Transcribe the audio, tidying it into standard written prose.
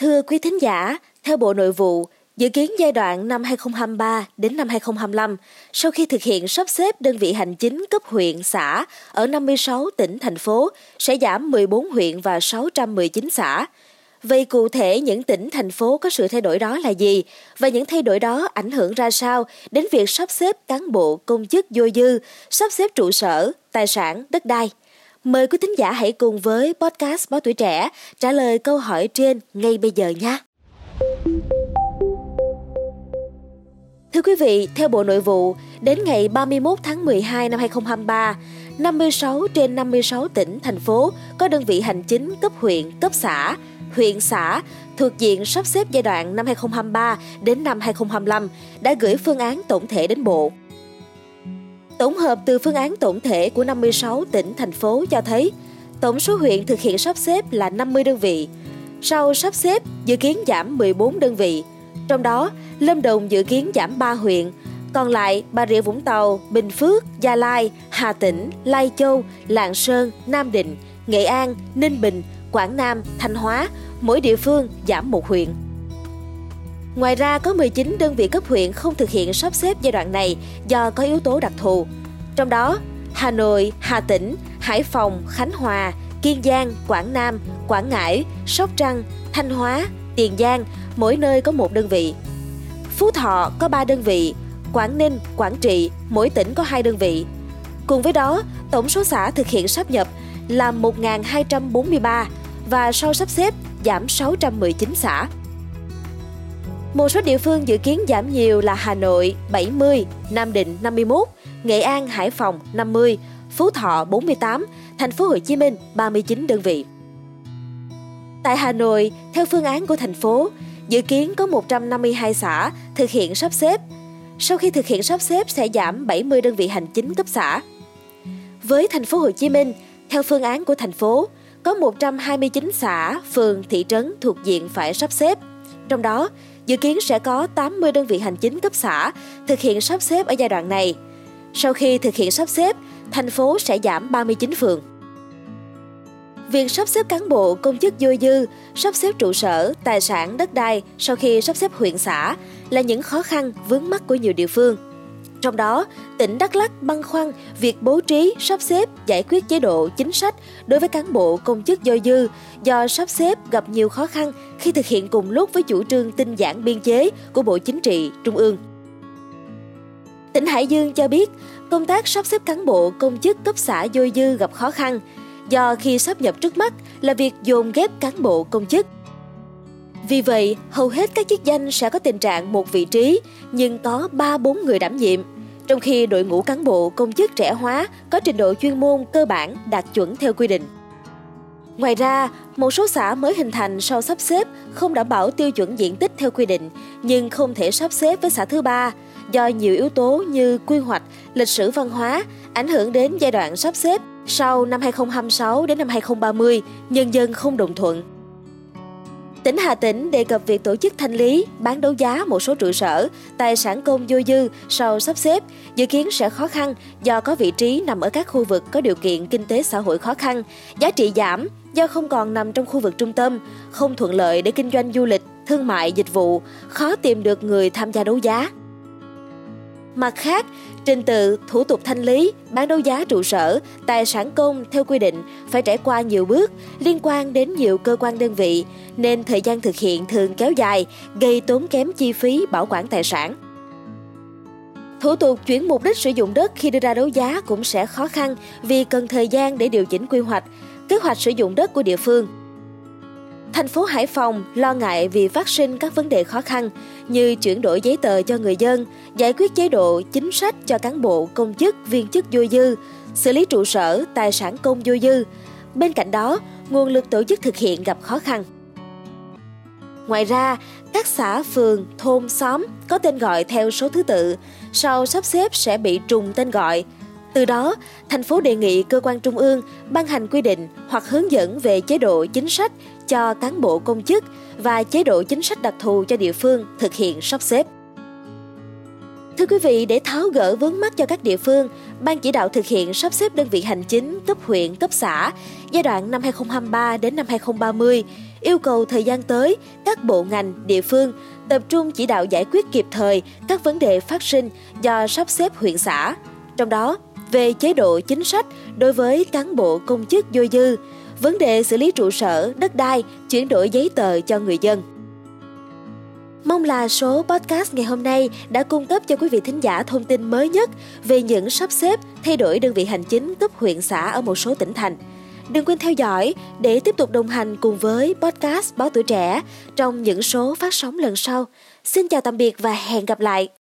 Thưa quý thính giả, theo Bộ Nội vụ, dự kiến giai đoạn năm 2023 đến năm 2025, sau khi thực hiện sắp xếp đơn vị hành chính cấp huyện, xã ở 56 tỉnh, thành phố, sẽ giảm 14 huyện và 619 xã. Vậy cụ thể những tỉnh, thành phố có sự thay đổi đó là gì? Và những thay đổi đó ảnh hưởng ra sao đến việc sắp xếp cán bộ, công chức vô dư, sắp xếp trụ sở, tài sản, đất đai? Mời quý thính giả hãy cùng với podcast Báo Tuổi Trẻ trả lời câu hỏi trên ngay bây giờ nhé! Thưa quý vị, theo Bộ Nội vụ, đến ngày 31 tháng 12 năm 2023, 56 trên 56 tỉnh, thành phố có đơn vị hành chính cấp huyện, cấp xã, huyện xã thuộc diện sắp xếp giai đoạn năm 2023 đến năm 2025 đã gửi phương án tổng thể đến Bộ. Tổng hợp từ phương án tổng thể của 56 tỉnh, thành phố cho thấy tổng số huyện thực hiện sắp xếp là 50 đơn vị. Sau sắp xếp, dự kiến giảm 14 đơn vị. Trong đó, Lâm Đồng dự kiến giảm 3 huyện, còn lại Bà Rịa Vũng Tàu, Bình Phước, Gia Lai, Hà Tĩnh, Lai Châu, Lạng Sơn, Nam Định, Nghệ An, Ninh Bình, Quảng Nam, Thanh Hóa, mỗi địa phương giảm 1 huyện. Ngoài ra, có 19 đơn vị cấp huyện không thực hiện sắp xếp giai đoạn này do có yếu tố đặc thù. Trong đó, Hà Nội, Hà Tĩnh, Hải Phòng, Khánh Hòa, Kiên Giang, Quảng Nam, Quảng Ngãi, Sóc Trăng, Thanh Hóa, Tiền Giang, mỗi nơi có 1 đơn vị. Phú Thọ có 3 đơn vị, Quảng Ninh, Quảng Trị, mỗi tỉnh có 2 đơn vị. Cùng với đó, tổng số xã thực hiện sáp nhập là 1.243 và sau sắp xếp giảm 619 xã. Một số địa phương dự kiến giảm nhiều là Hà Nội 70, Nam Định 51, Nghệ An, Hải Phòng 50, Phú Thọ 48, Thành phố Hồ Chí Minh 39 đơn vị. Tại Hà Nội, theo phương án của thành phố, dự kiến có 152 xã thực hiện sắp xếp. Sau khi thực hiện sắp xếp sẽ giảm 70 đơn vị hành chính cấp xã. Với Thành phố Hồ Chí Minh, theo phương án của thành phố, có 129 xã, phường, thị trấn thuộc diện phải sắp xếp. Trong đó, dự kiến sẽ có 80 đơn vị hành chính cấp xã thực hiện sắp xếp ở giai đoạn này. Sau khi thực hiện sắp xếp, thành phố sẽ giảm 39 phường. Việc sắp xếp cán bộ, công chức vô dư, sắp xếp trụ sở, tài sản, đất đai sau khi sắp xếp huyện xã là những khó khăn vướng mắc của nhiều địa phương. Trong đó, tỉnh Đắk Lắk băn khoăn việc bố trí, sắp xếp, giải quyết chế độ, chính sách đối với cán bộ, công chức vô dư do sắp xếp gặp nhiều khó khăn khi thực hiện cùng lúc với chủ trương tinh giản biên chế của Bộ Chính trị Trung ương. Tỉnh Hải Dương cho biết, công tác sắp xếp cán bộ, công chức cấp xã vô dư gặp khó khăn do khi sáp nhập trước mắt là việc dồn ghép cán bộ, công chức. Vì vậy, hầu hết các chức danh sẽ có tình trạng một vị trí nhưng có 3-4 người đảm nhiệm, trong khi đội ngũ cán bộ công chức trẻ hóa có trình độ chuyên môn cơ bản đạt chuẩn theo quy định. Ngoài ra, một số xã mới hình thành sau sắp xếp không đảm bảo tiêu chuẩn diện tích theo quy định nhưng không thể sắp xếp với xã thứ ba do nhiều yếu tố như quy hoạch, lịch sử văn hóa ảnh hưởng đến giai đoạn sắp xếp sau năm 2026 đến năm 2030, nhân dân không đồng thuận. Tỉnh Hà Tĩnh đề cập việc tổ chức thanh lý, bán đấu giá một số trụ sở, tài sản công vô dư sau sắp xếp, dự kiến sẽ khó khăn do có vị trí nằm ở các khu vực có điều kiện kinh tế xã hội khó khăn, giá trị giảm do không còn nằm trong khu vực trung tâm, không thuận lợi để kinh doanh du lịch, thương mại, dịch vụ, khó tìm được người tham gia đấu giá. Mặt khác, trình tự, thủ tục thanh lý, bán đấu giá trụ sở, tài sản công theo quy định phải trải qua nhiều bước liên quan đến nhiều cơ quan đơn vị, nên thời gian thực hiện thường kéo dài, gây tốn kém chi phí bảo quản tài sản. Thủ tục chuyển mục đích sử dụng đất khi đưa ra đấu giá cũng sẽ khó khăn vì cần thời gian để điều chỉnh quy hoạch, kế hoạch sử dụng đất của địa phương. Thành phố Hải Phòng lo ngại vì phát sinh các vấn đề khó khăn như chuyển đổi giấy tờ cho người dân, giải quyết chế độ, chính sách cho cán bộ, công chức, viên chức vô dư, xử lý trụ sở, tài sản công vô dư. Bên cạnh đó, nguồn lực tổ chức thực hiện gặp khó khăn. Ngoài ra, các xã, phường, thôn, xóm có tên gọi theo số thứ tự, sau sắp xếp sẽ bị trùng tên gọi. Từ đó, thành phố đề nghị cơ quan trung ương ban hành quy định hoặc hướng dẫn về chế độ chính sách cho cán bộ công chức và chế độ chính sách đặc thù cho địa phương thực hiện sắp xếp. Thưa quý vị, để tháo gỡ vướng mắc cho các địa phương, Ban chỉ đạo thực hiện sắp xếp đơn vị hành chính cấp huyện, cấp xã giai đoạn năm 2023 đến năm 2030 yêu cầu thời gian tới, các bộ ngành, địa phương tập trung chỉ đạo giải quyết kịp thời các vấn đề phát sinh do sắp xếp huyện xã. Trong đó, về chế độ chính sách đối với cán bộ công chức dôi dư, vấn đề xử lý trụ sở, đất đai, chuyển đổi giấy tờ cho người dân. Mong là số podcast ngày hôm nay đã cung cấp cho quý vị thính giả thông tin mới nhất về những sắp xếp thay đổi đơn vị hành chính cấp huyện xã ở một số tỉnh thành. Đừng quên theo dõi để tiếp tục đồng hành cùng với podcast Báo Tuổi Trẻ trong những số phát sóng lần sau. Xin chào tạm biệt và hẹn gặp lại!